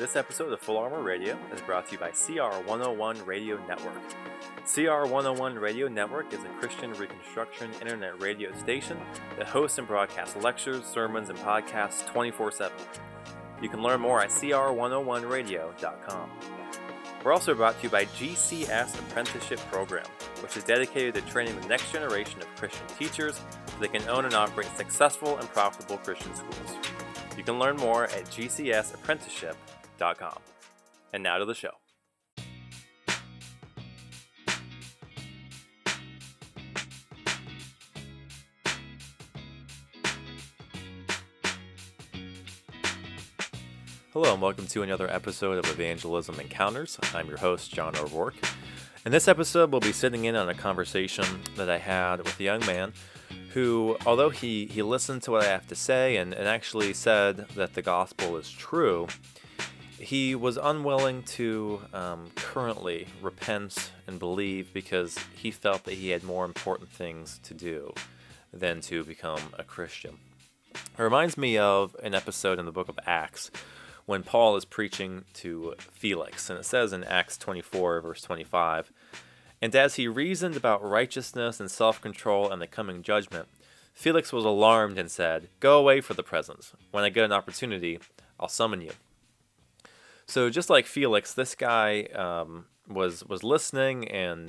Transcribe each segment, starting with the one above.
This episode of Full Armor Radio is brought to you by CR101 Radio Network. CR101 Radio Network is a Christian Reconstruction internet radio station that hosts and broadcasts lectures, sermons, and podcasts 24/7. You can learn more at cr101radio.com. We're also brought to you by GCS Apprenticeship Program, which is dedicated to training the next generation of Christian teachers so they can own and operate successful and profitable Christian schools. You can learn more at gcsapprenticeship.com. And now to the show. Hello and welcome to another episode of Evangelism Encounters. I'm your host, John O'Rourke. In this episode, we'll be sitting in on a conversation that I had with a young man who, although he listened to what I have to say and actually said that the gospel is true, he was unwilling to currently repent and believe because he felt that he had more important things to do than to become a Christian. It reminds me of an episode in the book of Acts when Paul is preaching to Felix, and it says in Acts 24, verse 25, "And as he reasoned about righteousness and self-control and the coming judgment, Felix was alarmed and said, 'Go away for the present. When I get an opportunity, I'll summon you.'" So just like Felix, this guy was listening and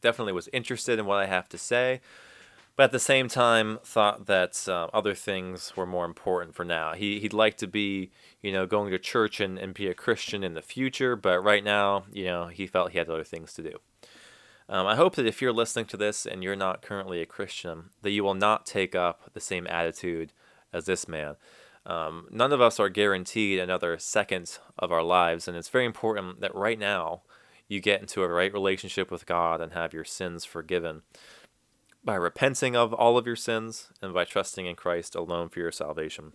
definitely was interested in what I have to say, but at the same time thought that other things were more important for now. He'd like to be, going to church and be a Christian in the future, but right now, he felt he had other things to do. I hope that if you're listening to this and you're not currently a Christian, that you will not take up the same attitude as this man. None of us are guaranteed another second of our lives, and it's very important that right now you get into a right relationship with God and have your sins forgiven by repenting of all of your sins and by trusting in Christ alone for your salvation.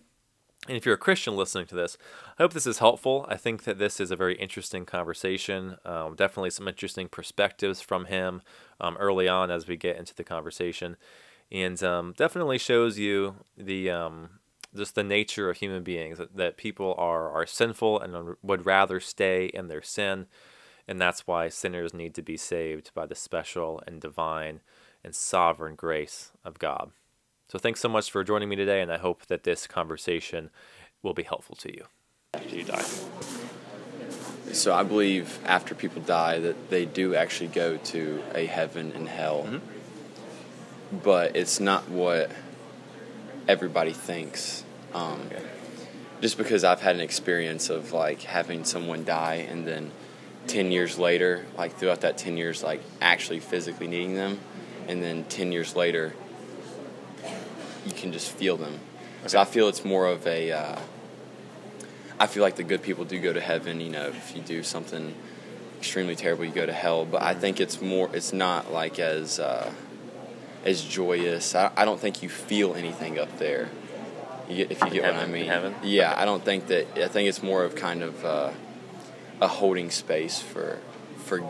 And if you're a Christian listening to this, I hope this is helpful. I think that this is a very interesting conversation. Definitely some interesting perspectives from him early on as we get into the conversation. And definitely shows you the just the nature of human beings, that people are sinful and would rather stay in their sin. And that's why sinners need to be saved by the special and divine and sovereign grace of God. So thanks so much for joining me today, and I hope that this conversation will be helpful to you. After you die. So I believe after people die that they do actually go to a heaven and hell, mm-hmm. but it's not what everybody thinks. Okay. Just because I've had an experience of having someone die and then 10 years later, throughout that 10 years, actually physically needing them. And then 10 years later, you can just feel them. Okay. So I feel it's more of a, I feel like the good people do go to heaven, if you do something extremely terrible, you go to hell. But I think it's more, it's not as joyous. I don't think you feel anything up there, if you get what I mean. Heaven? Yeah, okay. I think it's more of kind of a holding space for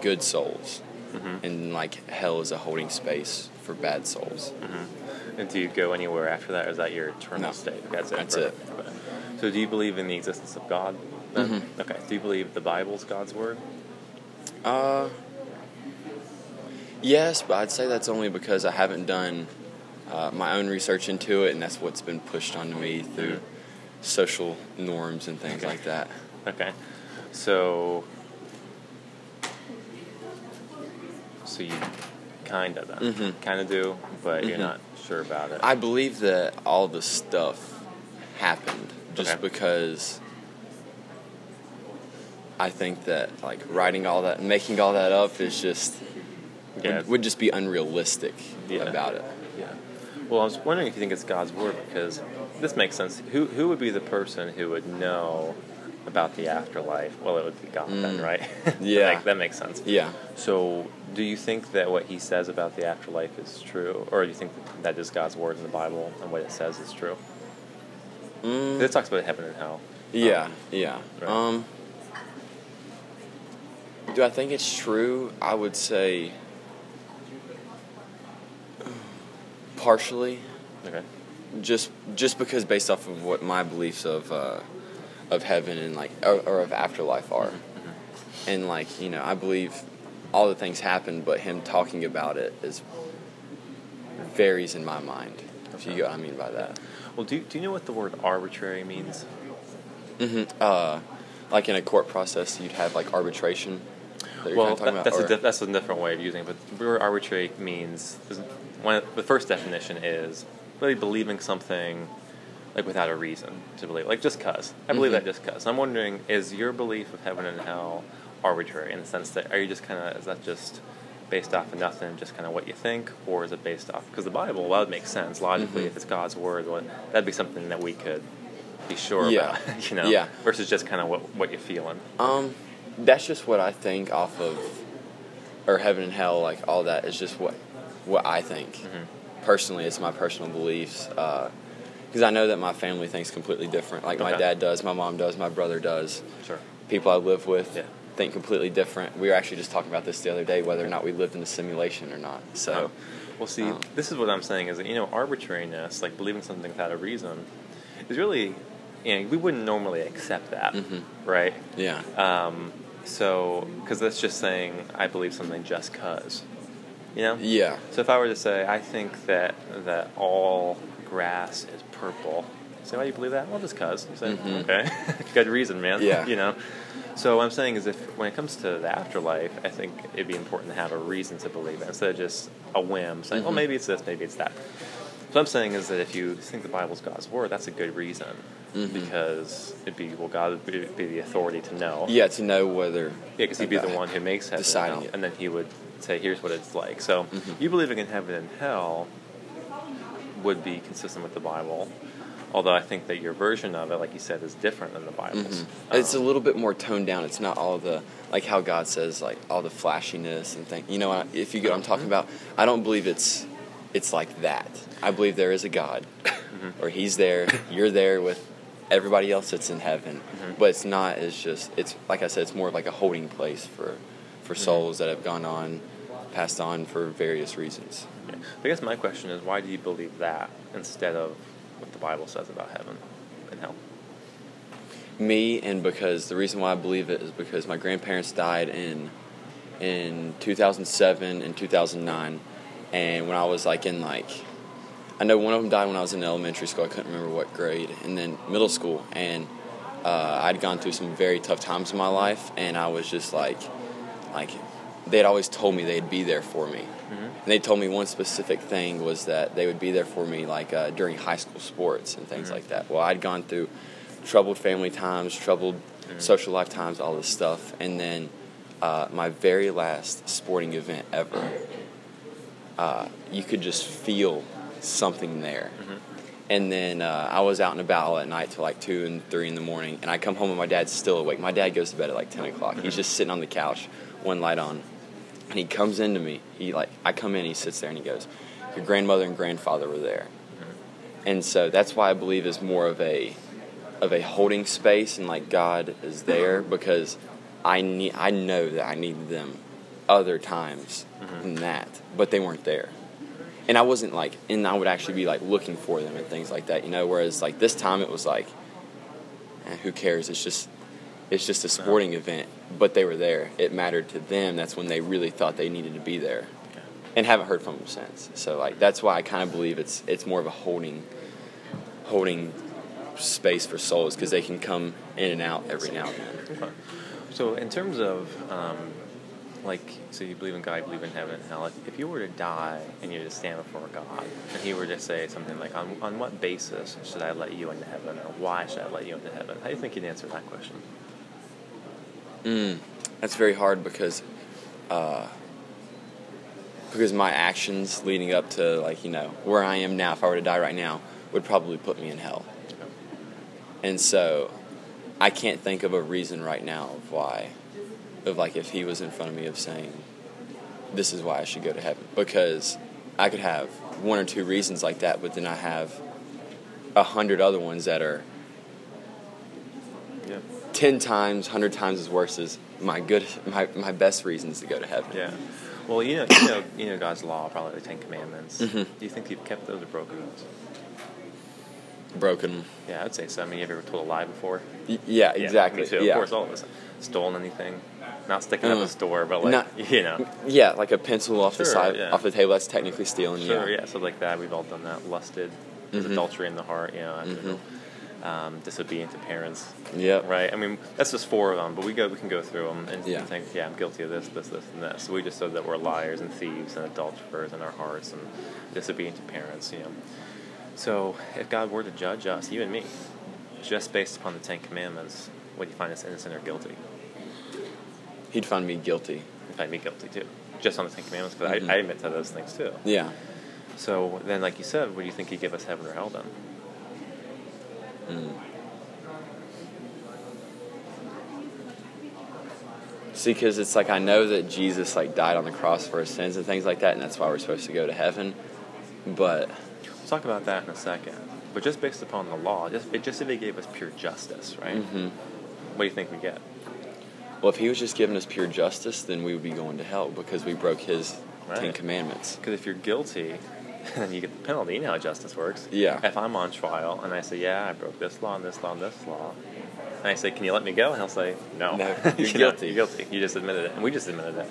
good souls. Mm-hmm. And hell is a holding space for bad souls. Mm-hmm. And do you go anywhere after that, or is that your eternal state? That's it. Okay. So do you believe in the existence of God? Mm-hmm. Okay. Do you believe the Bible's God's word? Yes, but I'd say that's only because I haven't done my own research into it, and that's what's been pushed onto me through mm-hmm. social norms and things like that. Okay. So you kind of do, but mm-hmm. you're not sure about it. I believe that all the stuff happened just because I think that writing all that and making all that up is just would just be unrealistic about it. Yeah. Well, I was wondering if you think it's God's word, because this makes sense. Who would be the person who would know about the afterlife? Well, it would be God then, right? Yeah. That makes sense. Yeah. So do you think that what he says about the afterlife is true? Or do you think that is God's word in the Bible and what it says is true? It talks about heaven and hell. Yeah, yeah. Right. Do I think it's true? I would say partially. Okay. Just because based off of what my beliefs of of heaven and like or of afterlife are. Mm-hmm. And like, you know, I believe all the things happen, but him talking about it is varies in my mind. Okay. If you get what I mean by that. Well, do you know what the word arbitrary means? Mm-hmm. Like in a court process, you'd have like arbitration. Well, that's a different way of using it. But the word arbitrary means the first definition is really believing something like without a reason to believe, like just cause. I believe mm-hmm. that just cause. I'm wondering, is your belief of heaven and hell arbitrary in the sense that are you just kind of, is that just based off of nothing, just kind of what you think, or is it based off? Because the Bible, well, it makes sense logically mm-hmm. if it's God's word. Well, that'd be something that we could be sure yeah. about, you know, yeah. versus just kind of what you're feeling. That's just what I think off of, or heaven and hell, like all that is just what I think. Mm-hmm. Personally, it's my personal beliefs, because I know that my family thinks completely different. Like okay. my dad does, my mom does, my brother does. Sure. People I live with yeah. think completely different. We were actually just talking about this the other day, whether or not we lived in a simulation or not. So, well, see, this is what I'm saying is that, you know, arbitrariness, like believing something without a reason, is really, you know, we wouldn't normally accept that, mm-hmm. right? Yeah. So, because that's just saying, I believe something just because, you know? Yeah. So if I were to say, I think that all grass is purple, you say, why do you believe that? Well, just because. You say, mm-hmm. okay, good reason, man. Yeah. You know? So what I'm saying is if when it comes to the afterlife, I think it'd be important to have a reason to believe it instead of just a whim saying, mm-hmm. well, maybe it's this, maybe it's that. What I'm saying is that if you think the Bible's God's word, that's a good reason mm-hmm. because it'd be, well, God would be the authority to know. Yeah, to know whether. Yeah, because he'd be the one who makes heaven deciding and hell, and then he would say, here's what it's like. So mm-hmm. you believing in heaven and hell would be consistent with the Bible, although I think that your version of it, like you said, is different than the Bible's. Mm-hmm. It's a little bit more toned down. It's not all the, like how God says, like all the flashiness and things. You know, if you get what I'm talking about, I don't believe it's like that. I believe there is a God, mm-hmm. or he's there, you're there with everybody else that's in heaven, mm-hmm. but it's not, it's just, it's, like I said, it's more of like a holding place for mm-hmm. souls that have gone on, passed on for various reasons. Yeah. I guess my question is, why do you believe that instead of what the Bible says about heaven and hell? Me, and because the reason why I believe it is because my grandparents died in 2007 and 2009, and when I was like in like, I know one of them died when I was in elementary school. I couldn't remember what grade. And then middle school. And I'd gone through some very tough times in my life. And I was just like they'd always told me they'd be there for me. Mm-hmm. And they told me one specific thing was that they would be there for me like during high school sports and things mm-hmm. like that. Well, I'd gone through troubled family times, troubled mm-hmm. social life times, all this stuff. And then my very last sporting event ever, you could just feel something there. Mm-hmm. And then I was out and about at night till like 2 and 3 in the morning, and I come home and my dad's still awake. My dad goes to bed at like 10 o'clock. Mm-hmm. He's just sitting on the couch, one light on, and he comes into me. I come in, he sits there, and he goes, your grandmother and grandfather were there. Mm-hmm. And so that's why I believe is more of a holding space, and like God is there because I know that I needed them other times mm-hmm. than that, but they weren't there. And I wasn't like, and I would actually be like looking for them and things like that, you know, whereas like this time it was like, who cares? It's just a sporting event, but they were there. It mattered to them. That's when they really thought they needed to be there, and haven't heard from them since. So like, that's why I kind of believe it's more of a holding space for souls because they can come in and out every now and then. Okay. So in terms of, like, so you believe in God, you believe in heaven and hell. Like, if you were to die and you were to stand before God, and he were to say something like, on what basis should I let you into heaven, or why should I let you into heaven? How do you think you'd answer that question? That's very hard because my actions leading up to, like, you know, where I am now, if I were to die right now, would probably put me in hell. Okay. And so I can't think of a reason right now of why. Of like if he was in front of me of saying, this is why I should go to heaven. Because I could have one or two reasons like that, but then I have 100 other ones that are 10 times, 100 times as worse as my best reasons to go to heaven. Yeah. Well, you know God's law, probably the 10 Commandments. Mm-hmm. Do you think you've kept those or broken those? broken. Yeah, I'd say so. I mean, have you ever told a lie before? Yeah, exactly. Me too. Yeah. Of course, all of us. Stolen anything. Not sticking up a store, but like, not, you know. Yeah, like a pencil off the side, off the table, that's technically stealing. Sure, yeah. So like that, we've all done that. Lusted. There's adultery in the heart, you know. Disobedient to parents. Yeah. Right? I mean, that's just four of them, but we can go through them and think, yeah, I'm guilty of this, this, this, and this. So we just said that we're liars and thieves and adulterers in our hearts and disobedient to parents, you know. So if God were to judge us, you and me, just based upon the Ten Commandments, would He find us innocent or guilty? He'd find me guilty. He'd find me guilty, too. Just on the Ten Commandments, because I admit to those things, too. Yeah. So then, like you said, would you think He'd give us heaven or hell, then? See, because it's like I know that Jesus like died on the cross for our sins and things like that, and that's why we're supposed to go to heaven. But we'll talk about that in a second. But just based upon the law, just if He gave us pure justice, right? What do you think we get? Well, if He was just giving us pure justice, then we would be going to hell because we broke His Ten Commandments. Because if you're guilty, then you get the penalty. You know how justice works. Yeah. If I'm on trial and I say, yeah, I broke this law and this law and this law, and I say, can you let me go? And he'll say, no. You're guilty. You're guilty. You just admitted it. And we just admitted it.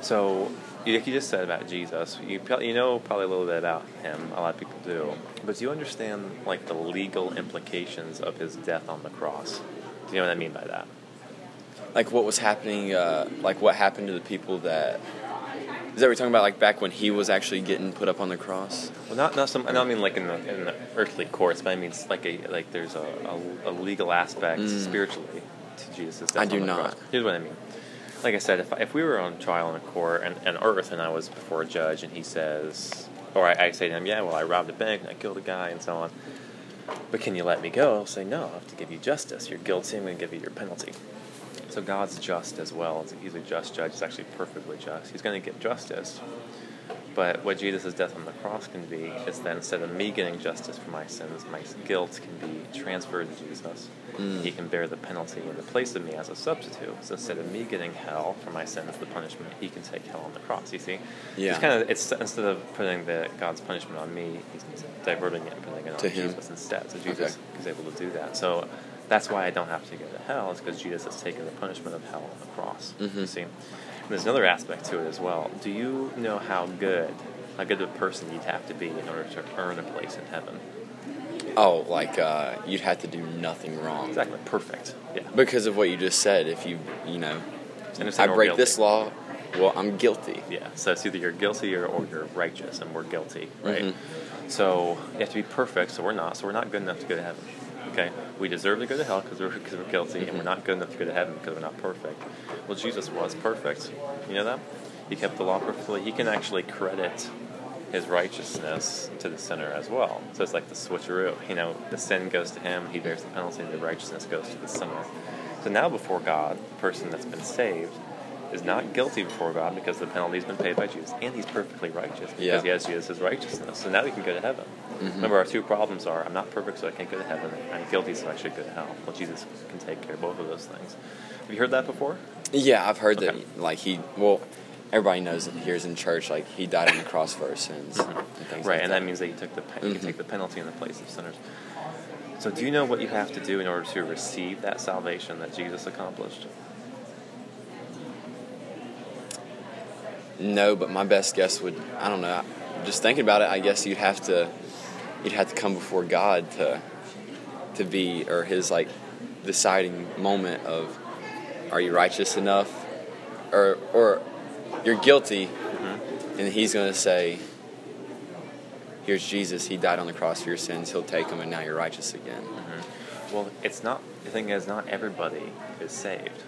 So, like you just said about Jesus, you know probably a little bit about Him. A lot of people do. But do you understand, like, the legal implications of His death on the cross? Do you know what I mean by that? Like what was happening, like what happened to the people that... Is that what we're talking about, like, back when He was actually getting put up on the cross? Well, I don't mean, like, in the earthly courts, but I mean, like, there's a legal aspect spiritually to Jesus' death on the cross. Here's what I mean. Like I said, if we were on trial in a court and earth and I was before a judge and he says, or I say to him, yeah, well, I robbed a bank and I killed a guy and so on, but can you let me go? I'll say, no, I have to give you justice. You're guilty, I'm going to give you your penalty. So God's just as well. He's a just judge. He's actually perfectly just. He's going to get justice. But what Jesus' death on the cross can be is that instead of me getting justice for my sins, my guilt can be transferred to Jesus. He can bear the penalty in the place of me as a substitute. So instead of me getting hell for my sins, the punishment, He can take hell on the cross, you see? Yeah. It's instead of putting God's punishment on me, He's diverting it and putting it on Jesus instead. So Jesus is able to do that. So... that's why I don't have to go to hell. It's because Jesus has taken the punishment of hell on the cross. You see, and there's another aspect to it as well. Do you know how good of a person you'd have to be in order to earn a place in heaven? Oh, like you'd have to do nothing wrong. Exactly, perfect. Yeah. Because of what you just said, if you know, I break this law, well, I'm guilty. Yeah. So it's either you're guilty or you're righteous, and we're guilty, right? So you have to be perfect. So we're not. So we're not good enough to go to heaven. Okay, we deserve to go to hell because we're guilty, and we're not good enough to go to heaven because we're not perfect. Well, Jesus was perfect. You know that? He kept the law perfectly. He can actually credit His righteousness to the sinner as well. So it's like the switcheroo. You know, the sin goes to Him, He bears the penalty, and the righteousness goes to the sinner. So now before God, the person that's been saved is not guilty before God because the penalty's been paid by Jesus, and he's perfectly righteous because he has Jesus' righteousness. So now he can go to heaven. Remember, our two problems are, I'm not perfect, so I can't go to heaven, and I'm guilty, so I should go to hell. Well, Jesus can take care of both of those things. Have you heard that before? Yeah, I've heard that, like, everybody knows that here's in church, like, he died on the cross for our sins. That means that he took he can take the penalty in the place of sinners. So do you know what you have to do in order to receive that salvation that Jesus accomplished? No, but my best guess would, I don't know, just thinking about it, I guess you'd have to come before God to be, or His, like, deciding moment of, are you righteous enough? Or you're guilty, and He's going to say, here's Jesus, He died on the cross for your sins, He'll take them, and now you're righteous again. Well, the thing is, not everybody is saved.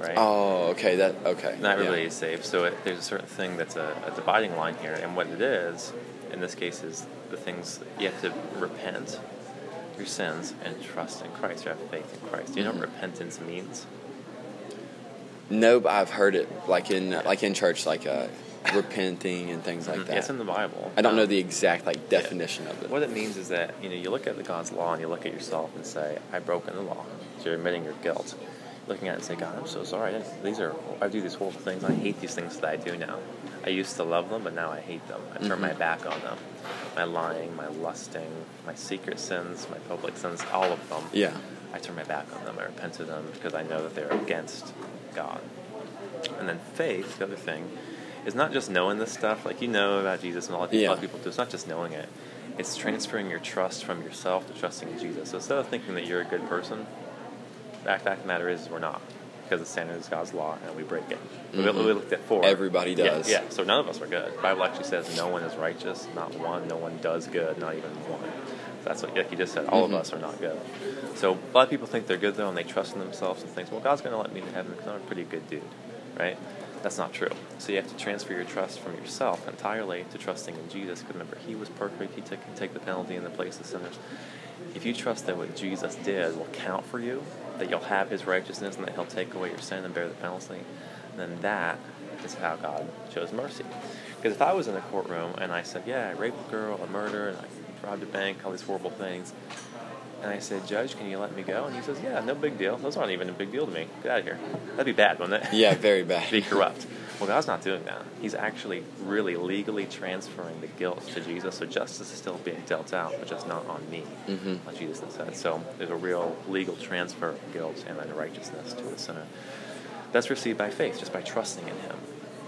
Right? Oh, okay. Not everybody is saved. So there's a certain thing that's a dividing line here, and what it is, in this case, is the things you have to repent your sins and trust in Christ, or have faith in Christ. Do you know what repentance means? No, but I've heard it, like in church, like repenting and things like that. Yeah, it's in the Bible. I don't know the exact definition of it. What it means is that you look at God's law and you look at yourself and say, I've broken the law. So you're admitting your guilt. looking at it and say, God, I'm so sorry. I do these horrible things. I hate these things that I do now. I used to love them, but now I hate them. I turn my back on them. My lying, my lusting, my secret sins, my public sins, all of them. Yeah. I turn my back on them. I repent of them because I know that they're against God. And then faith, the other thing, is not just knowing this stuff. Like, you know about Jesus and all that. Yeah. A lot of people do. It's not just knowing it. It's transferring your trust from yourself to trusting Jesus. So instead of thinking that you're a good person, the fact of the matter is we're not, because the standard is God's law, and we break it. We looked at four. Everybody does. Yeah, so none of us are good. The Bible actually says no one is righteous, not one. No one does good, not even one. So that's what, like you just said, all of us are not good. So a lot of people think they're good, though, and they trust in themselves and think, well, God's going to let me into heaven because I'm a pretty good dude, right? That's not true. So you have to transfer your trust from yourself entirely to trusting in Jesus. Because remember, he was perfect. He can take the penalty in the place of sinners. If you trust that what Jesus did will count for you, that you'll have his righteousness and that he'll take away your sin and bear the penalty, then that is how God shows mercy. Because if I was in a courtroom and I said, yeah, I raped a girl, I murdered, and I robbed a bank, all these horrible things, and I said, Judge, can you let me go? And he says, yeah, no big deal. Those aren't even a big deal to me. Get out of here. That'd be bad, wouldn't it? Yeah, very bad. Be corrupt. Well, God's not doing that. He's actually really legally transferring the guilt to Jesus, so justice is still being dealt out, but just not on me, on Jesus instead. So there's a real legal transfer of guilt and unrighteousness to the sinner. That's received by faith, just by trusting in him.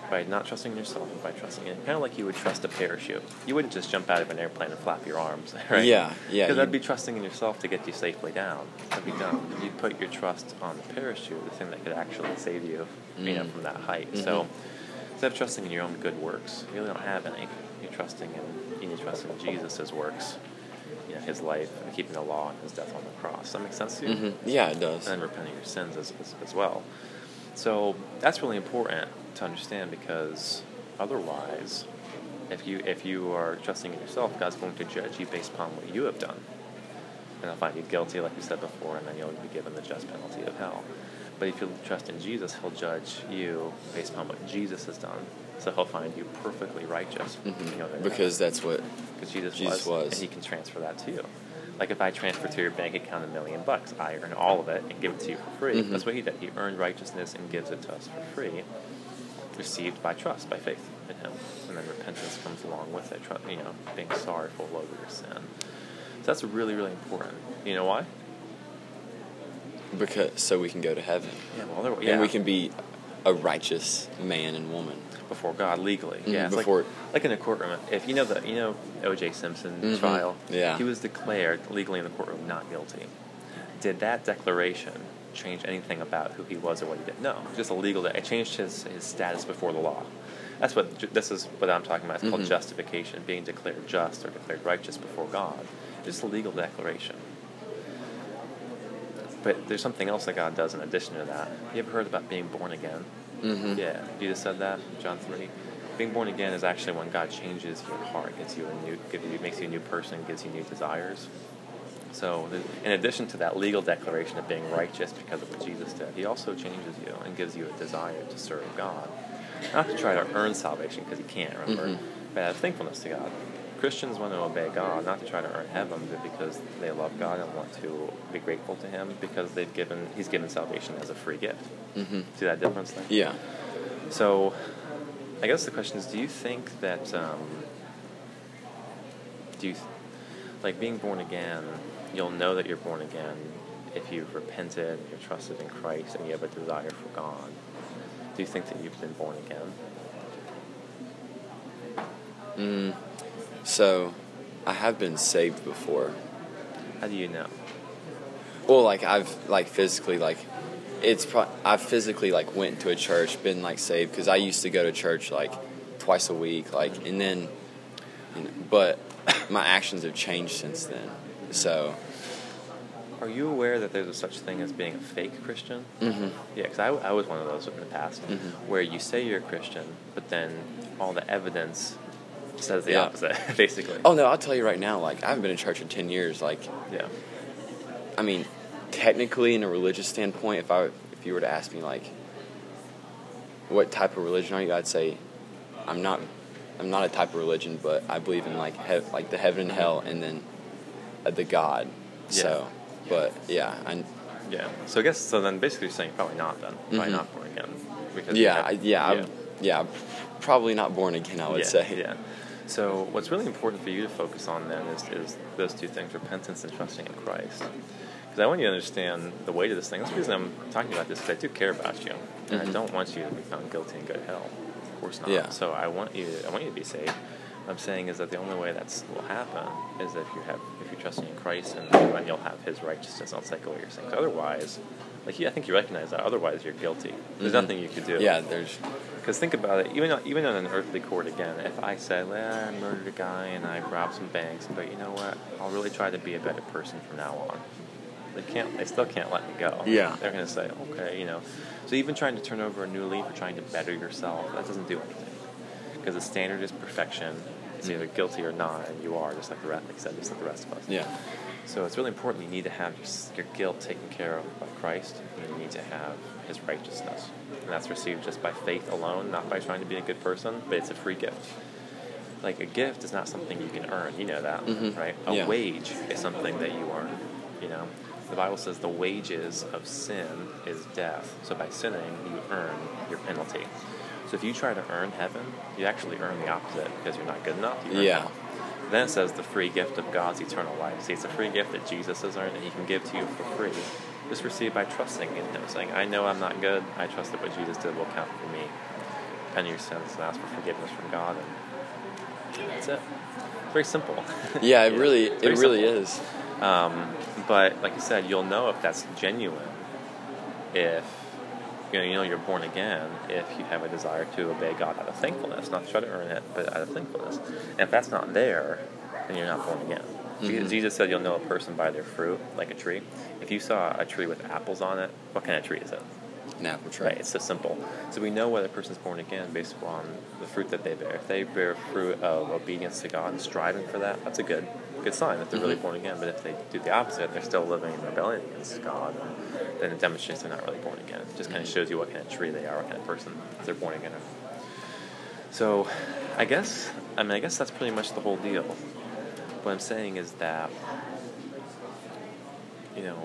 By not trusting in yourself, but by trusting in him. Kind of like you would trust a parachute. You wouldn't just jump out of an airplane and flap your arms, right? Yeah, yeah. Because that'd be trusting in yourself to get you safely down. That'd be dumb. You'd put your trust on the parachute, the thing that could actually save you, you know, from that height. So instead of trusting in your own good works, you really don't have any. You need to trust in Jesus' works, you know, his life, and keeping the law and his death on the cross. Does that make sense to you? Yeah, it does. And repenting of your sins as well. So that's really important to understand, because otherwise, if you are trusting in yourself, God's going to judge you based upon what you have done, and he'll find you guilty, like you said before, and then you'll be given the just penalty of hell. But if you trust in Jesus, he'll judge you based upon what Jesus has done, so he'll find you perfectly righteous. Because that's what Jesus was, and he can transfer that to you. Like if I transfer to your bank account $1 million, I earn all of it and give it to you for free. That's what he did. He earned righteousness and gives it to us for free, received by trust, by faith in him. And then repentance comes along with it, you know, being sorrowful over your sin. So that's really, really important. You know why? So we can go to heaven. Yeah, well, and we can be a righteous man and woman before God legally. Yeah, it's before, like in a courtroom. If you know the O.J. Simpson trial, he was declared legally in the courtroom not guilty. Did that declaration change anything about who he was or what he did? No, just a legal day. It changed his status before the law. That's what this is. What I'm talking about. It's called justification, being declared just or declared righteous before God. Just a legal declaration. But there's something else that God does in addition to that. You ever heard about being born again? Yeah, Jesus said that in John 3. Being born again is actually when God changes your heart, makes you a new person, gives you new desires. So in addition to that legal declaration of being righteous because of what Jesus did, he also changes you and gives you a desire to serve God. Not to try to earn salvation, because you can't, remember, but have thankfulness to God. Christians want to obey God, not to try to earn heaven, but because they love God and want to be grateful to him because He's given salvation as a free gift. See that difference there? Yeah. So I guess the question is, do you think that, like being born again, you'll know that you're born again if you've repented, you're trusted in Christ, and you have a desire for God. Do you think that you've been born again? So, I have been saved before. How do you know? Well, I've physically went to a church, been saved, because I used to go to church twice a week, and then, but my actions have changed since then. So, are you aware that there's such thing as being a fake Christian? Yeah, because I was one of those in the past, where you say you're a Christian, but then all the evidence says the opposite, basically. Oh, no, I'll tell you right now, I haven't been in church in 10 years, Yeah. I mean, technically, in a religious standpoint, if you were to ask me, what type of religion are you, I'd say, I'm not a type of religion, but I believe in, the heaven and hell, and then the God. Yeah. So, but, yeah, I Yeah. So I guess, so then basically you're saying probably not then. Probably not born again. Because probably not born again, I would say. Yeah. So what's really important for you to focus on then is those two things, repentance and trusting in Christ. Because I want you to understand the weight of this thing. That's the reason I'm talking about this, because I do care about you. And I don't want you to be found guilty and go to hell. Of course not. Yeah. So I want you to be saved. What I'm saying is that the only way that will happen is that if you trust in Christ and you'll have His righteousness, I'll take away your sins. Otherwise, I think you recognize that. Otherwise, you're guilty. There's nothing you could do. Yeah, there's. Because think about it. Even on an earthly court again, if I said, well, I murdered a guy and I robbed some banks, but you know what? I'll really try to be a better person from now on. They still can't let me go. Yeah. They're going to say, okay. So even trying to turn over a new leaf or trying to better yourself, that doesn't do anything. Because the standard is perfection. It's either guilty or not, and you are, just like the rest of us. Yeah. So it's really important. You need to have your guilt taken care of by Christ, and you need to have His righteousness. And that's received just by faith alone, not by trying to be a good person, but it's a free gift. Like, a gift is not something you can earn. You know that, right? A wage is something that you earn, The Bible says the wages of sin is death. So by sinning, you earn your penalty. So if you try to earn heaven, you actually earn the opposite because you're not good enough. You earn hell. Then it says the free gift of God's eternal life. See, it's a free gift that Jesus has earned that He can give to you for free. Just received by trusting in Him, saying, I know I'm not good. I trust that what Jesus did will count for me. Repent of your sins and ask for forgiveness from God. And that's it. It's very simple. Yeah, it really is. But like I said, you'll know if that's genuine, if you're born again, if you have a desire to obey God out of thankfulness, not to try to earn it, but out of thankfulness. And if that's not there, then you're not born again. Jesus said you'll know a person by their fruit, like a tree. If you saw a tree with apples on it, what kind of tree is it? An apple tree. Right, it's so simple. So we know whether a person's born again based upon the fruit that they bear. If they bear fruit of obedience to God and striving for that, that's a good sign that they're really born again. But if they do the opposite, they're still living in rebellion against God, then it demonstrates they're not really born again. It just kind of shows you what kind of tree they are, what kind of person they're born again of. So I guess that's pretty much the whole deal. What I'm saying is that, are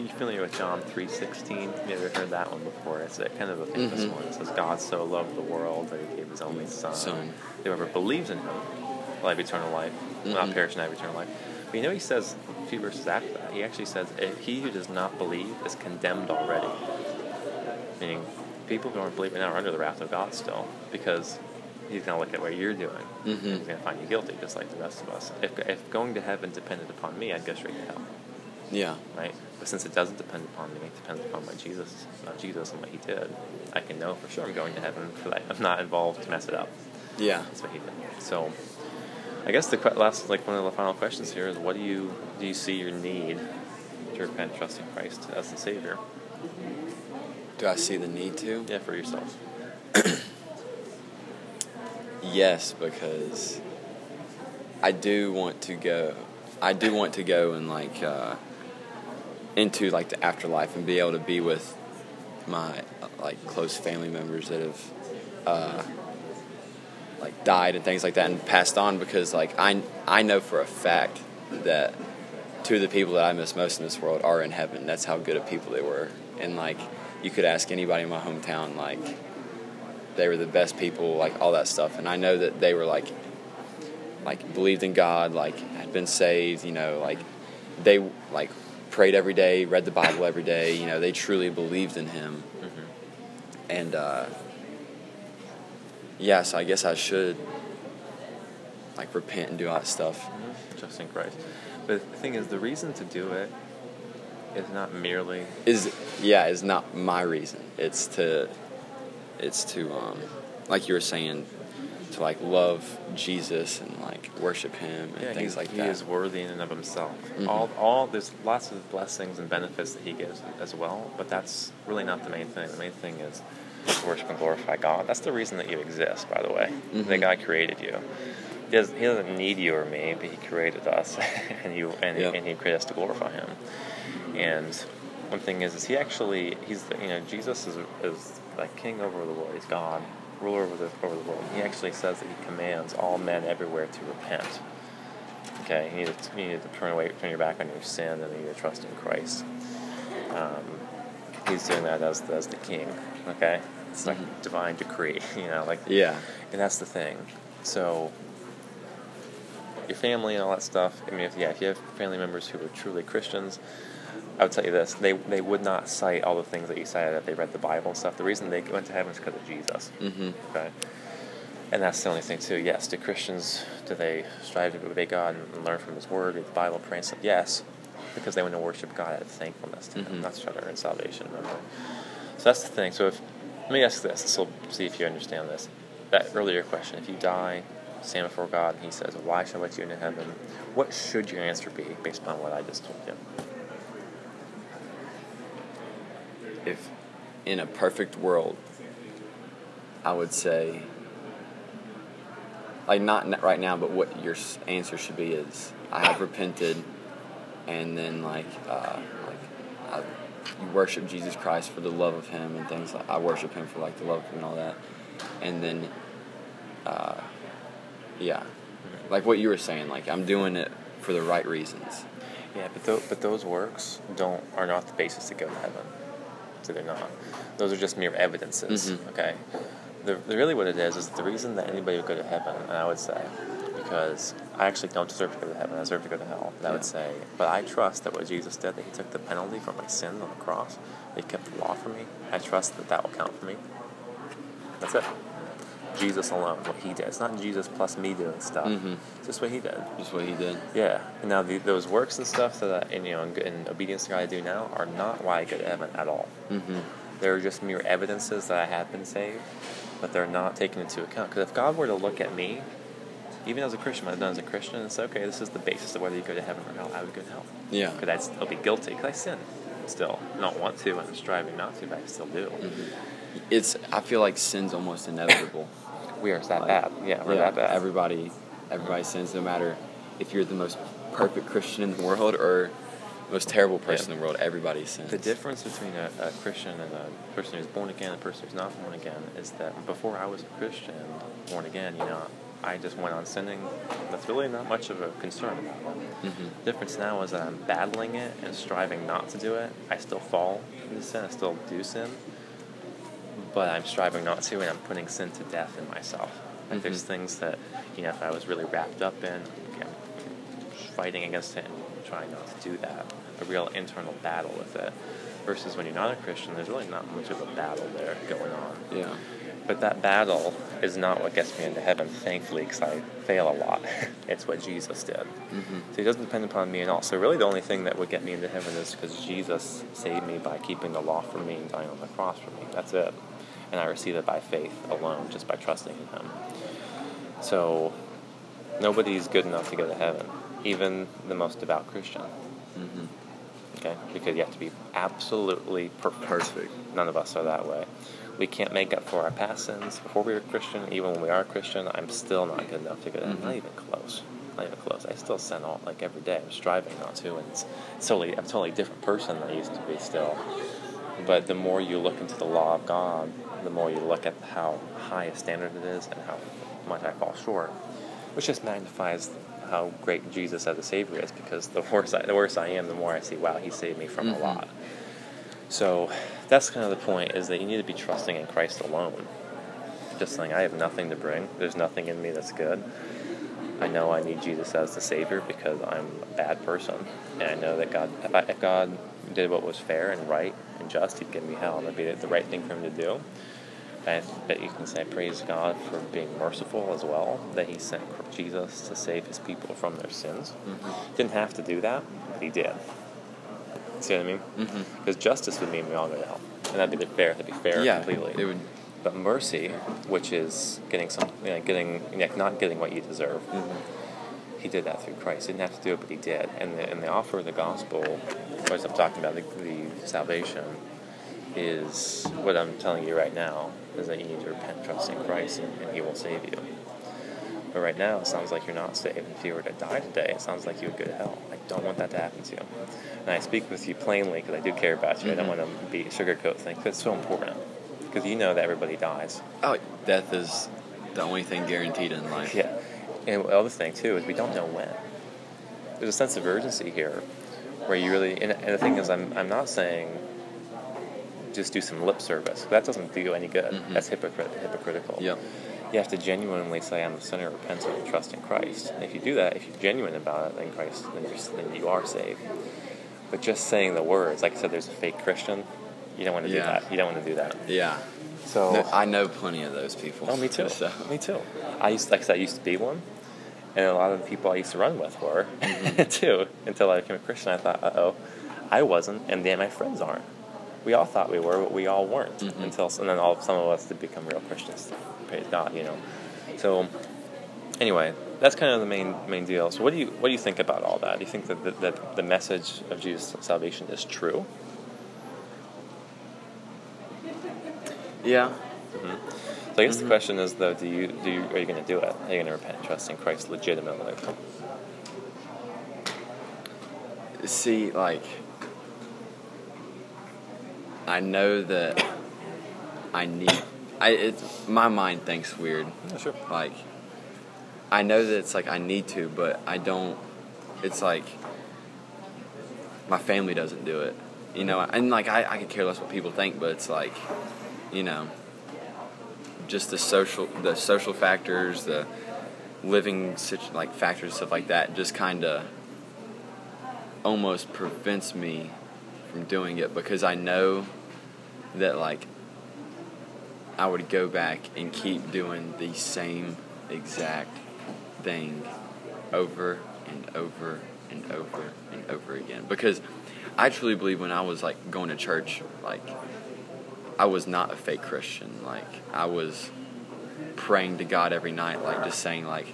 you familiar with John 3:16? You ever heard that one before? It's kind of a famous one. It says, God so loved the world that He gave His only Son. Whoever believes in Him will have eternal life. Not perish and have eternal life. But He says, a few verses after that, He actually says, he who does not believe is condemned already. Meaning, people who aren't believing now are under the wrath of God still, because He's going to look at what you're doing. He's going to find you guilty, just like the rest of us. If going to heaven depended upon me, I'd go straight to hell. Yeah. Right? But since it doesn't depend upon me, it depends upon Jesus and what He did, I can know for sure I'm going to heaven, because I'm not involved to mess it up. Yeah. That's what He did. So I guess the last, one of the final questions here is, what do you see your need to repent, trust in Christ as the Savior? Do I see the need to? Yeah, for yourself. Yes, because I do want to go and into the afterlife and be able to be with my close family members that have died and things like that and passed on, because I know for a fact that two of the people that I miss most in this world are in heaven. That's how good of people they were. And you could ask anybody in my hometown, they were the best people, all that stuff. And I know that they were believed in God, had been saved, they prayed every day, read the Bible every day, they truly believed in Him. And so I guess I should repent and do all that stuff. Trust in Christ. But the thing is, the reason to do it is not merely is not my reason. It's to like you were saying, to love Jesus and worship Him and things like that. He is worthy in and of Himself. All there's lots of blessings and benefits that He gives as well, but that's really not the main thing. The main thing is to worship and glorify God. That's the reason that you exist, by the way. That God created you. He doesn't need you or me, but He created us, and He created us to glorify Him. And one thing is He actually, Jesus is King over the world. He's God, ruler over the world. He actually says that He commands all men everywhere to repent. Okay, you need to turn your back on your sin, and you need to trust in Christ. He's doing that as the king, okay? It's like divine decree, you know, like... Yeah. And that's the thing. So, your family and all that stuff, I mean, if you have family members who are truly Christians, I would tell you this, they would not cite all the things that you cited, that they read the Bible and stuff. The reason they went to heaven is because of Jesus, mm-hmm. okay? And that's the only thing, too. Yes, do Christians, do they strive to obey God and learn from His Word, read the Bible, pray and stuff? Yes, because they want to worship God out of thankfulness to mm-hmm. Him, not to try to earn salvation, remember? So that's the thing. So if, let me ask this. This will see if you understand this. That earlier question, if you die, stand before God, and He says, why should I let you into heaven? What should your answer be based upon what I just told you? If in a perfect world, I would say... Like, not right now, but what your answer should be is, I have repented, and then, you worship Jesus Christ for the love of Him and things. Like, I worship Him for, the love of Him and all that. And then, Like what you were saying, I'm doing it for the right reasons. Yeah, but those works are not the basis to go to heaven. So they're not. Those are just mere evidences, mm-hmm. okay? Really what it is the reason that anybody would go to heaven, and I would say, because I actually don't deserve to go to heaven, I deserve to go to hell. And I would say, but I trust that what Jesus did, that He took the penalty for my sin on the cross, that He kept the law for me, I trust that that will count for me. That's it. Jesus alone, what He did. It's not Jesus plus me doing stuff. Mm-hmm. It's just what He did. Just what He did. Yeah. And now those works and stuff that in obedience to God I do now are not why I go to heaven at all. Mm-hmm. They're just mere evidences that I have been saved. But they're not taken into account. Because if God were to look at me, even as a Christian, what I've done as a Christian, and say, okay, this is the basis of whether you go to heaven or hell, I would go to hell. Yeah. Because I'd still be guilty. Because I sin still. I don't want to, and I'm striving not to, but I still do. Mm-hmm. I feel like sin's almost inevitable. We are that bad. Yeah, we're that bad. Everybody mm-hmm. sins, no matter if you're the most perfect Christian in the world or the most terrible person in the world. Everybody sins. The difference between a Christian and a person who's born again and a person who's not born again is that before I was a Christian, born again, I just went on sinning. That's really not much of a concern about it. Mm-hmm. The difference now is that I'm battling it and striving not to do it. I still fall into sin. I still do sin. But I'm striving not to, and I'm putting sin to death in myself. Like mm-hmm. there's things that, if I was really wrapped up in, fighting against it and trying not to do that. A real internal battle with it. Versus when you're not a Christian, there's really not much of a battle there going on. Yeah. But that battle is not what gets me into heaven, thankfully, because I fail a lot. It's what Jesus did. Mm-hmm. So it doesn't depend upon me at all. So really the only thing that would get me into heaven is because Jesus saved me by keeping the law for me and dying on the cross for me. That's it. And I receive it by faith alone, just by trusting in Him. So nobody's good enough to go to heaven. Even the most devout Christian. Mm-hmm. Okay? Because you have to be absolutely perfect. None of us are that way. We can't make up for our past sins. Before we were Christian, even when we are Christian, I'm still not good enough to go to heaven. Mm-hmm. Not even close. I still sin all, every day. I'm striving not to, and I'm a totally different person than I used to be still. But the more you look into the law of God, the more you look at how high a standard it is and how much I fall short, which just magnifies how great Jesus as a Savior is, because the worse I am, the more I see, wow, He saved me from mm-hmm. a lot. So that's kind of the point, is that you need to be trusting in Christ alone. Just saying, I have nothing to bring. There's nothing in me that's good. I know I need Jesus as the Savior because I'm a bad person. And I know that God, if God did what was fair and right and just, He'd give me hell. That'd be the right thing for Him to do. I bet you can say, praise God for being merciful as well, that He sent Jesus to save His people from their sins. Mm-hmm. Didn't have to do that, but He did. See what I mean? Mm-hmm. Because justice would mean we all go to hell. And that'd be fair completely. It would. But mercy, which is getting not getting what you deserve, mm-hmm. He did that through Christ. He didn't have to do it, but He did. And the offer of the gospel, what I'm talking about, the salvation, is what I'm telling you right now, is that you need to repent, trust in Christ, and He will save you. But right now, it sounds like you're not saved. If you were to die today, it sounds like you would go to hell. I don't want that to happen to you. And I speak with you plainly because I do care about you. Mm-hmm. I don't want to be sugarcoat things. It's so important because you know that everybody dies. Oh, death is the only thing guaranteed in life. Yeah. And the other thing, too, is we don't know when. There's a sense of urgency here where you really, and the thing is, I'm not saying just do some lip service. That doesn't do you any good. Mm-hmm. That's hypocritical. Yeah. You have to genuinely say, I'm a sinner, repentant, and trust in Christ. And if you do that, if you're genuine about it, then you are saved. But just saying the words, like I said, there's a fake Christian. You don't want to do that. You don't want to do that. Yeah. So no, I know plenty of those people. Oh, me too. So. Me too. I used to be one. And a lot of the people I used to run with were, mm-hmm. too. Until I became a Christian, I thought, uh-oh, I wasn't, and then my friends aren't. We all thought we were, but we all weren't. Mm-hmm. And then some of us did become real Christians. Praise God, you know. So, anyway, that's kind of the main deal. So, what do you think about all that? Do you think that the message of Jesus' salvation is true? Yeah. Mm-hmm. So I guess the question is, though, are you going to do it? Are you going to repent and trust in Christ legitimately? See, like, I know that my mind thinks weird. Yeah, sure. Like, I know that it's like I need to, but I don't. It's like my family doesn't do it, you know. And like I could care less what people think, but it's like, you know, just the social factors, the living like factors, stuff like that, just kind of almost prevents me from doing it, because I know that like I would go back and keep doing the same exact thing over and over and over and over again. Because I truly believe when I was like going to church, like I was not a fake Christian. Like I was praying to God every night, like just saying like,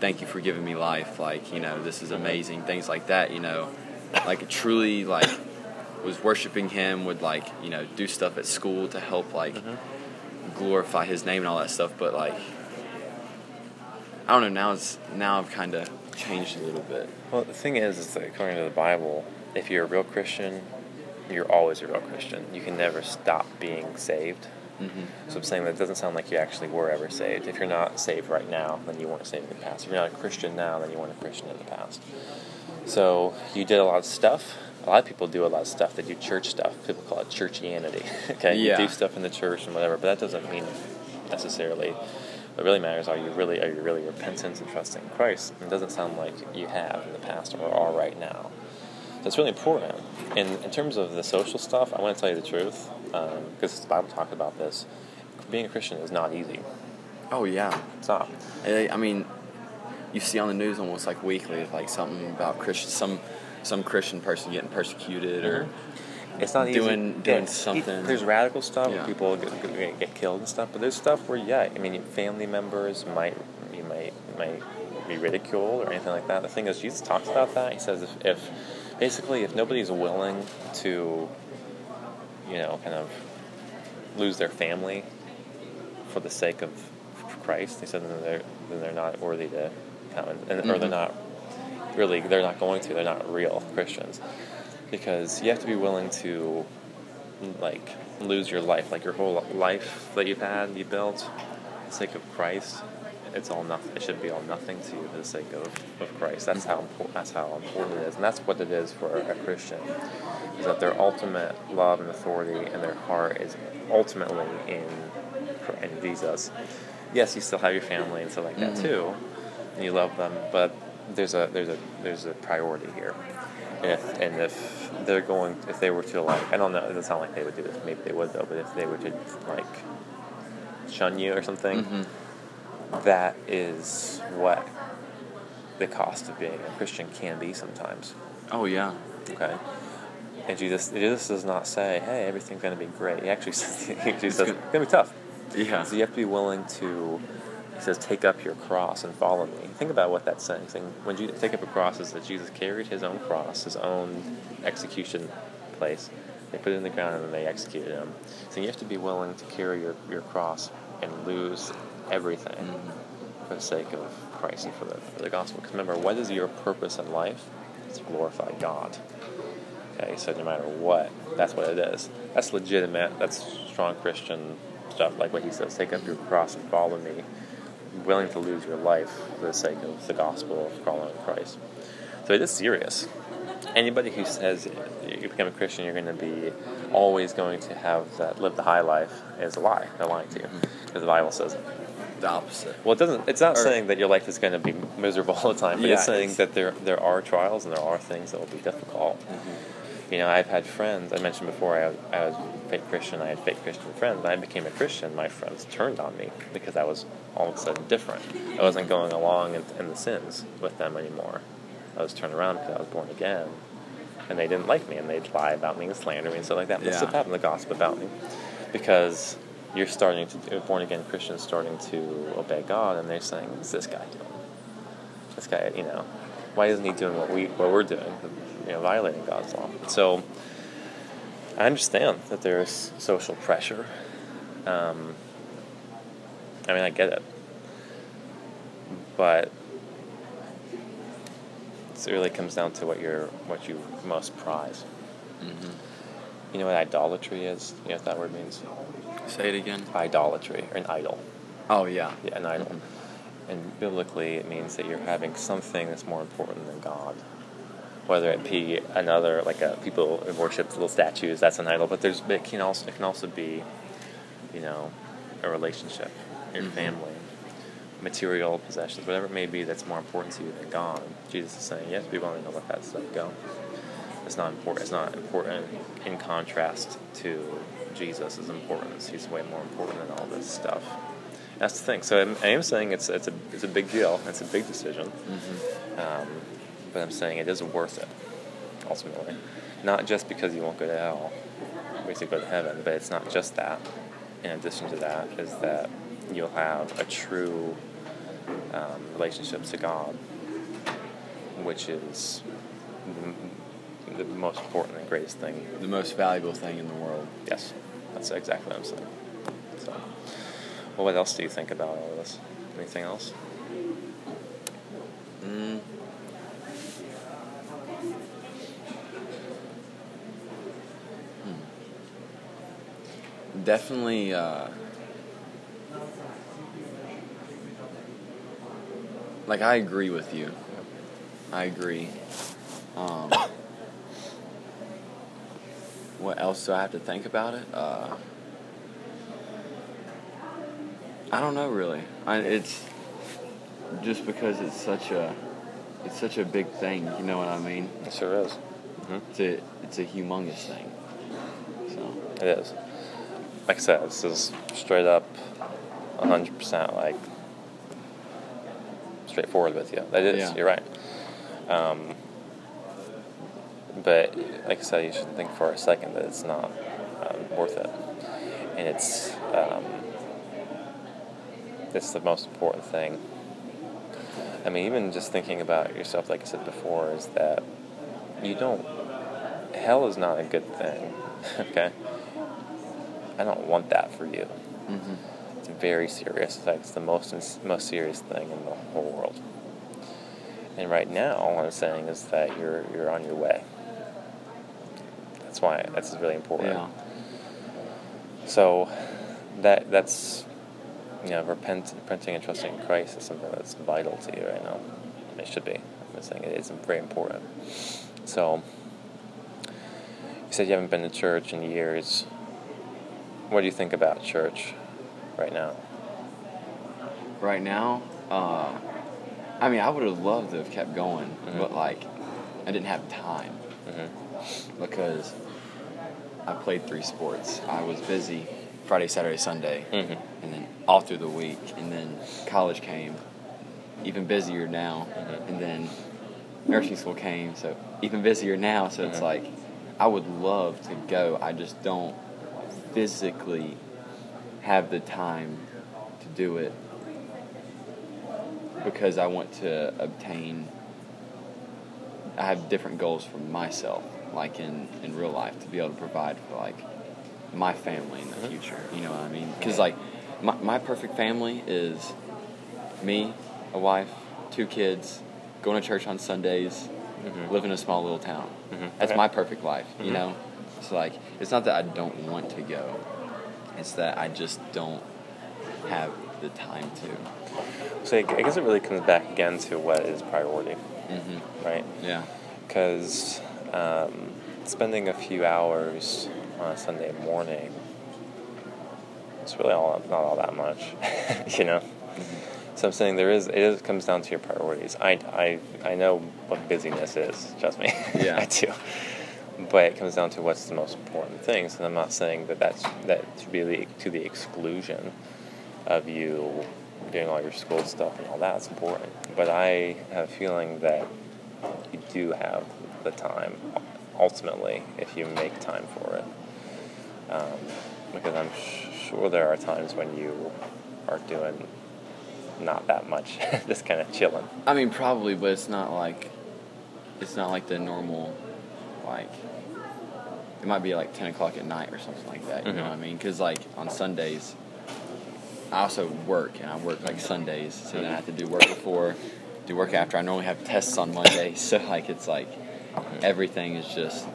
thank you for giving me life, like, you know, this is amazing, things like that, you know. Like truly like was worshiping him, would like, you know, do stuff at school to help like glorify his name and all that stuff. But like I don't know, now I've kind of changed a little bit. Well, the thing is that according to the Bible, if you're a real Christian, you're always a real Christian. You can never stop being saved. Mm-hmm. So I'm saying that it doesn't sound like you actually were ever saved. If you're not saved right now, then you weren't saved in the past. If you're not a Christian now, then you weren't a Christian in the past. So you did a lot of stuff. A lot of people do a lot of stuff. They do church stuff. People call it churchianity. Okay, yeah. You do stuff in the church and whatever, but that doesn't mean necessarily. What really matters are you really repentant and trusting in Christ? It doesn't sound like you have in the past or are right now. So it's really important. In terms of the social stuff, I want to tell you the truth, because the Bible talks about this. Being a Christian is not easy. Oh yeah, it's not. I mean, you see on the news almost like weekly, like something about Christian some Christian person getting persecuted or it's not doing something. There's radical stuff where people get killed and stuff, but there's stuff where I mean, family members might be ridiculed or anything like that. The thing is, Jesus talks about that. He says if nobody's willing to, you know, kind of lose their family for the sake of Christ, he said then they're not worthy to come, or they're not. Really, they're not real Christians, because you have to be willing to, like, lose your life, like your whole life that you've had, you built, for the sake of Christ. It's all nothing. It should be all nothing to you for the sake of Christ. That's how important it is, and that's what it is for a Christian, is that their ultimate love and authority and their heart is ultimately in Jesus. Yes, you still have your family and stuff like that too, and you love them, but there's a priority here, and if they're going, if they were to, like, I don't know, it doesn't sound like they would do this. Maybe they would though. But if they were to like shun you or something, that is what the cost of being a Christian can be sometimes. Oh yeah. Okay. And Jesus does not say, "Hey, everything's going to be great." He actually says, "It's going to be tough." Yeah. So you have to be willing to. He says, take up your cross and follow me. Think about what that's saying. When you take up a cross, is that Jesus carried his own cross, his own execution place. They put it in the ground and then they executed him. So you have to be willing to carry your cross and lose everything for the sake of Christ and for the gospel. Because remember, what is your purpose in life? It's to glorify God. Okay, so no matter what, that's what it is. That's legitimate. That's strong Christian stuff. Like what he says, take up your cross and follow me. Willing to lose your life for the sake of the gospel of following Christ. So it is serious. Anybody who says you become a Christian, you're going to be always going to have that live the high life is a lie. They're lying to you because the Bible says it. The opposite. Well, it doesn't. It's not saying that your life is going to be miserable all the time, but it's saying that there are trials and there are things that will be difficult. Mm-hmm. You know, I've had friends. I mentioned before I was fake Christian. I had fake Christian friends. When I became a Christian, my friends turned on me because I was all of a sudden different. I wasn't going along in the sins with them anymore. I was turned around because I was born again, and they didn't like me, and they'd lie about me and slander me and stuff like that. But stuff happened, the gossip about me, because you're starting to born again Christians starting to obey God, and they're saying, "What's this guy doing? This guy, you know, why isn't he doing what we're doing? You know, violating God's law." So I understand that there is social pressure. I mean, I get it, but it really comes down to what you most prize. Mm-hmm. You know what idolatry is? You know what that word means? Say it again. Idolatry, or an idol. Oh, yeah. Yeah, an idol. Mm-hmm. And biblically, it means that you're having something that's more important than God. Whether it be another, people worship little statues, that's an idol. But it can also be, you know, a relationship, your family, material possessions, whatever it may be that's more important to you than God. Jesus is saying, yes, we want to let that stuff go. It's not important. It's not important in contrast to Jesus' importance. He's way more important than all this stuff. That's the thing. So I am saying it's a big deal. It's a big decision. Mm-hmm. But I'm saying it is worth it, ultimately. Not just because you won't go to hell, basically go to heaven, but it's not just that. In addition to that is that you'll have a true relationship to God, which is the most important and greatest thing. The most valuable thing in the world. Yes, that's exactly what I'm saying. So, well, what else do you think about all of this? Anything else? Definitely, I agree with you. I agree. What else do I have to think about it? I don't know, really. It's just because it's such a big thing. You know what I mean? It sure is. Mm-hmm. It's a humongous thing. So it is. Like I said, this is straight up 100% straightforward with you. That is, You're right. But like I said, you should think for a second that it's not worth it. And it's the most important thing. I mean, even just thinking about yourself, like I said before, is that hell is not a good thing, okay? I don't want that for you. Mm-hmm. It's very serious. In fact, it's the most serious thing in the whole world. And right now, all I'm saying is that you're on your way. That's why that's really important. Yeah. So, that's repenting and trusting in Christ is something that's vital to you right now. And it should be. I'm saying it's very important. So, you said you haven't been to church in years. What do you think about church right now? Right now? I would have loved to have kept going, mm-hmm. but, I didn't have time. Mm-hmm. Because I played 3 sports. I was busy Friday, Saturday, Sunday, mm-hmm. and then all through the week. And then college came, even busier now. Mm-hmm. And then nursing school came, so even busier now. So mm-hmm. it's I would love to go. I just don't physically have the time to do it because I want to I have different goals for myself, in real life, to be able to provide for, my family in the mm-hmm. future, you know what I mean? Because, my perfect family is me, a wife, 2 kids, going to church on Sundays, mm-hmm. live in a small little town. Mm-hmm. That's my perfect life, mm-hmm. you know? So it's not that I don't want to go. It's that I just don't have the time to. So I guess it really comes back again to what is priority, mm-hmm. right? Yeah. Because spending a few hours on a Sunday morning, it's really not all that much, you know? Mm-hmm. So I'm saying it comes down to your priorities. I know what busyness is, trust me. Yeah. I do. But it comes down to what's the most important things, and I'm not saying that should be to the exclusion of you doing all your school stuff and all that. It's important. But I have a feeling that you do have the time, ultimately, if you make time for it. Because I'm sure there are times when you are doing not that much, just kind of chilling. I mean, probably, but it's not like the normal, like, it might be like 10 o'clock at night or something like that, you mm-hmm. know what I mean? Because, like, on Sundays, I also work, and I work, like, Sundays, so then I have to do work before, do work after. I normally have tests on Monday, so, like, it's like everything is just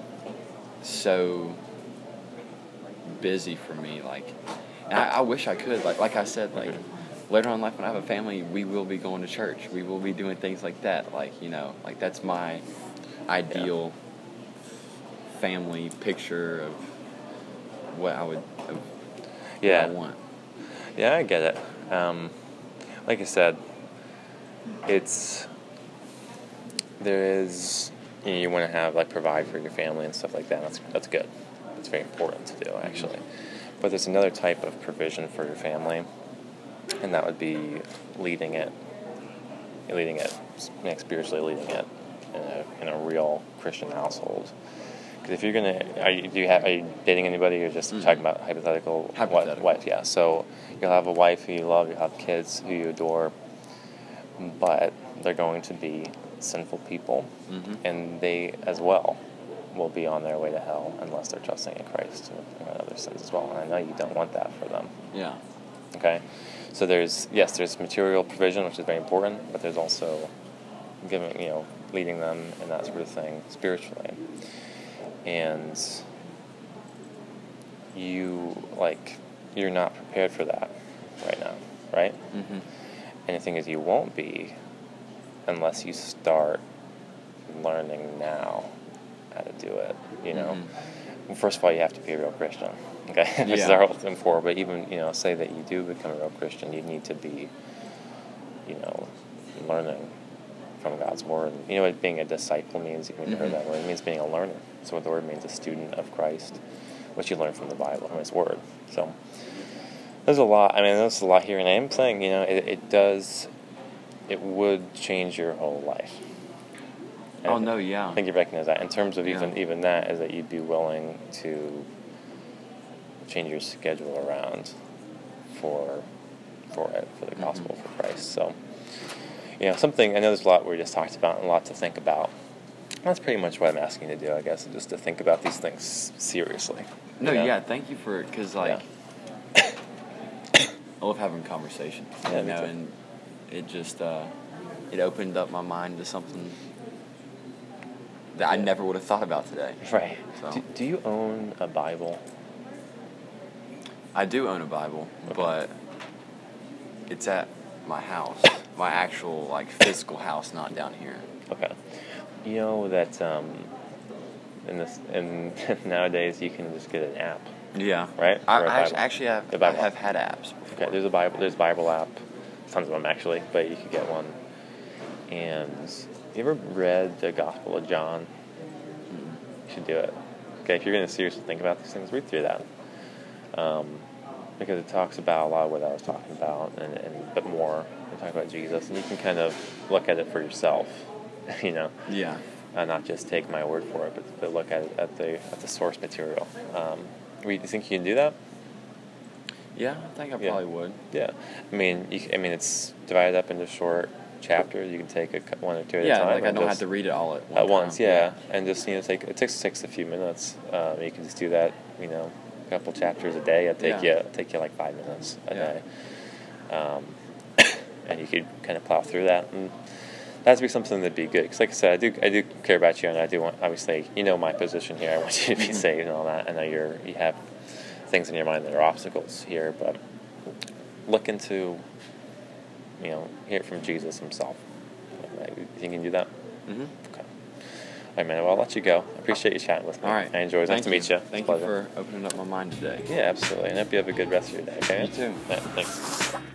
so busy for me, like, and I wish I could, like I said, like, mm-hmm. later on in life when I have a family, we will be going to church, we will be doing things like that, like, you know, like, that's my ideal family picture of what I would I want. Yeah, I get it. Like I said, you want to have, like, provide for your family and stuff like that. That's good. That's very important to do, actually. But there's another type of provision for your family, and that would be spiritually leading it in a real Christian household. Because if you're going to... Are you dating anybody, or just mm-hmm. talking about hypothetical wife? Yeah, so you'll have a wife who you love, you'll have kids who you adore, but they're going to be sinful people, mm-hmm. and they as well will be on their way to hell unless they're trusting in Christ and other sins as well. And I know you don't want that for them. Yeah. Okay? So there's material provision, which is very important, but there's also giving, leading them and that sort of thing spiritually. And you're not prepared for that right now, right? Mm-hmm. And the thing is, you won't be unless you start learning now how to do it, Mm-hmm. First of all, you have to be a real Christian, okay? Yeah. This is our ultimate for, but even, say that you do become a real Christian, you need to be, learning from God's Word. You know what being a disciple means? You've heard that word. It means being a learner. So what the word means, a student of Christ, which you learn from the Bible, from His Word. So there's a lot here, and I am saying, it would change your whole life. And I think you recognize that. In terms of even that, is that you'd be willing to change your schedule around for the gospel, mm-hmm. for Christ. So, something, I know there's a lot we just talked about and a lot to think about. That's pretty much what I'm asking you to do, I guess, just to think about these things seriously. Thank you for it, because, I love having conversations, and it just, it opened up my mind to something that I never would have thought about today. Right. So. Do you own a Bible? I do own a Bible, okay. But it's at my house, my actual, physical house, not down here. Okay. You know that nowadays you can just get an app. Yeah. Right? I have had apps before. Okay, there's a Bible app. Tons of them, actually, but you could get one. And you ever read the Gospel of John? You should do it. Okay, if you're going to seriously think about these things, read through that. Because it talks about a lot of what I was talking about, and a bit more. It talks about Jesus, and you can kind of look at it for yourself. Yeah. Not just take my word for it, but look at it at the source material. Do you think you can do that? Yeah, I think I probably would. Yeah, it's divided up into short chapters. You can take one or two at a time. Yeah, I don't have to read it all at once. Yeah, and just it takes a few minutes. You can just do that. A couple chapters a day. It'll take you 5 minutes a day. And you could kind of plow through that. And that'd be something that'd be good, because like I said, I do care about you, and I do want, obviously, my position here, I want you to be saved and all that. I know you have things in your mind that are obstacles here, but look into, hear it from Jesus himself. You think you can do that? Mm-hmm. Okay. All right, man. Well, I'll let you go. I appreciate you chatting with me. All right. I enjoyed it. Nice to meet you. Thank you for opening up my mind today. Yeah, absolutely. And I hope you have a good rest of your day, okay? You too. Yeah, thanks.